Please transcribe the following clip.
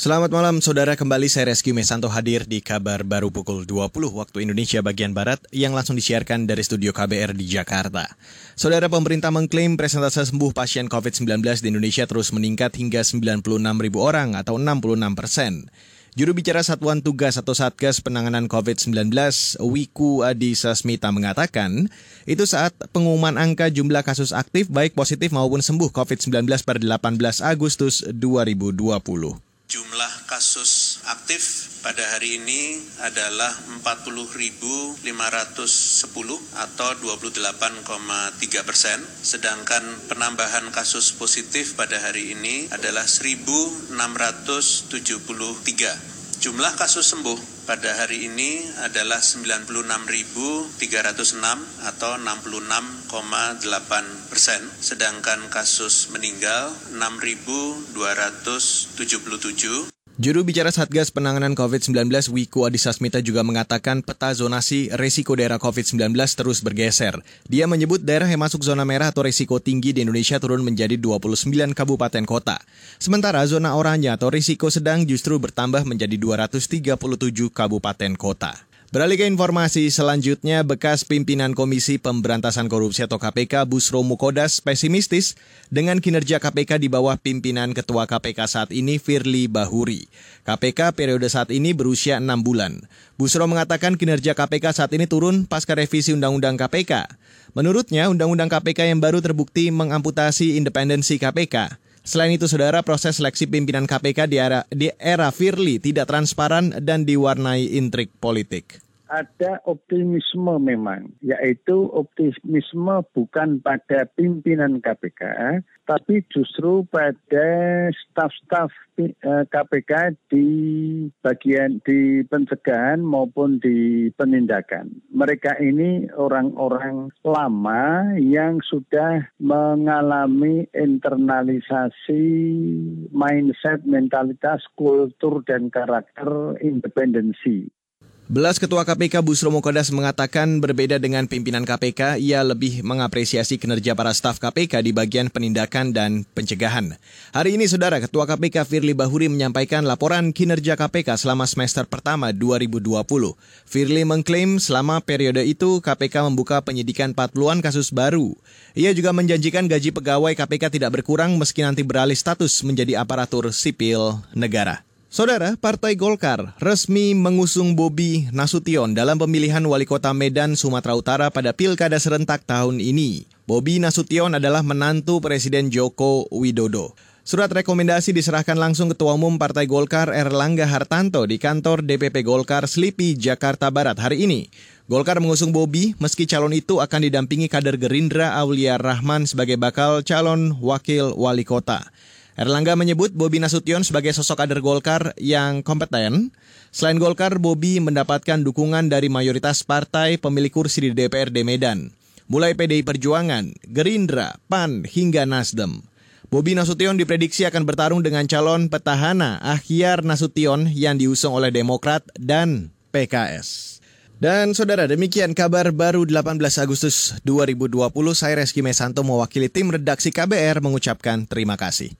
Selamat malam saudara, kembali saya Reski Mesanto hadir di kabar baru pukul 20 waktu Indonesia bagian Barat yang langsung disiarkan dari studio KBR di Jakarta. Saudara, pemerintah mengklaim persentase sembuh pasien COVID-19 di Indonesia terus meningkat hingga 96.000 orang atau 66%. Juru bicara Satuan Tugas atau Satgas Penanganan COVID-19 Wiku Adisasmita mengatakan, itu saat pengumuman angka jumlah kasus aktif baik positif maupun sembuh COVID-19 pada 18 Agustus 2020. Jumlah kasus aktif pada hari ini adalah 40.510 atau 28,3%, sedangkan penambahan kasus positif pada hari ini adalah 1.673. Jumlah kasus sembuh pada hari ini adalah 96.306 atau 66,8%, sedangkan kasus meninggal 6.277. Juru bicara Satgas Penanganan COVID-19 Wiku Adisasmita juga mengatakan peta zonasi risiko daerah COVID-19 terus bergeser. Dia menyebut daerah yang masuk zona merah atau risiko tinggi di Indonesia turun menjadi 29 kabupaten kota. Sementara zona oranye atau risiko sedang justru bertambah menjadi 237 kabupaten kota. Beralih ke informasi selanjutnya, bekas pimpinan Komisi Pemberantasan Korupsi atau KPK Busyro Muqoddas pesimistis dengan kinerja KPK di bawah pimpinan Ketua KPK saat ini Firli Bahuri. KPK periode saat ini berusia 6 bulan. Busyro mengatakan kinerja KPK saat ini turun pasca revisi Undang-Undang KPK. Menurutnya, Undang-Undang KPK yang baru terbukti mengamputasi independensi KPK. Selain itu, saudara, proses seleksi pimpinan KPK di era Firli tidak transparan dan diwarnai intrik politik. Ada optimisme memang, yaitu optimisme bukan pada pimpinan KPK, tapi justru pada staf-staf KPK di bagian di pencegahan maupun di penindakan. Mereka ini orang-orang lama yang sudah mengalami internalisasi mindset, mentalitas, kultur, dan karakter independensi. Belas Ketua KPK Busyro Muqoddas mengatakan berbeda dengan pimpinan KPK, ia lebih mengapresiasi kinerja para staf KPK di bagian penindakan dan pencegahan. Hari ini, saudara, Ketua KPK Firli Bahuri menyampaikan laporan kinerja KPK selama semester pertama 2020. Firli mengklaim selama periode itu KPK membuka penyidikan 40-an kasus baru. Ia juga menjanjikan gaji pegawai KPK tidak berkurang meski nanti beralih status menjadi aparatur sipil negara. Saudara, Partai Golkar resmi mengusung Bobby Nasution dalam pemilihan Wali Kota Medan, Sumatera Utara pada Pilkada Serentak tahun ini. Bobby Nasution adalah menantu Presiden Joko Widodo. Surat rekomendasi diserahkan langsung Ketua Umum Partai Golkar Airlangga Hartarto di kantor DPP Golkar Slipi, Jakarta Barat hari ini. Golkar mengusung Bobby meski calon itu akan didampingi kader Gerindra Aulia Rahman sebagai bakal calon wakil wali kota. Airlangga menyebut Bobby Nasution sebagai sosok kader Golkar yang kompeten. Selain Golkar, Bobby mendapatkan dukungan dari mayoritas partai pemilik kursi di DPRD Medan, mulai PDI Perjuangan, Gerindra, PAN, hingga Nasdem. Bobby Nasution diprediksi akan bertarung dengan calon petahana Ahyar Nasution yang diusung oleh Demokrat dan PKS. Dan saudara, demikian kabar baru 18 Agustus 2020. Saya Reski Mesanto mewakili tim redaksi KBR mengucapkan terima kasih.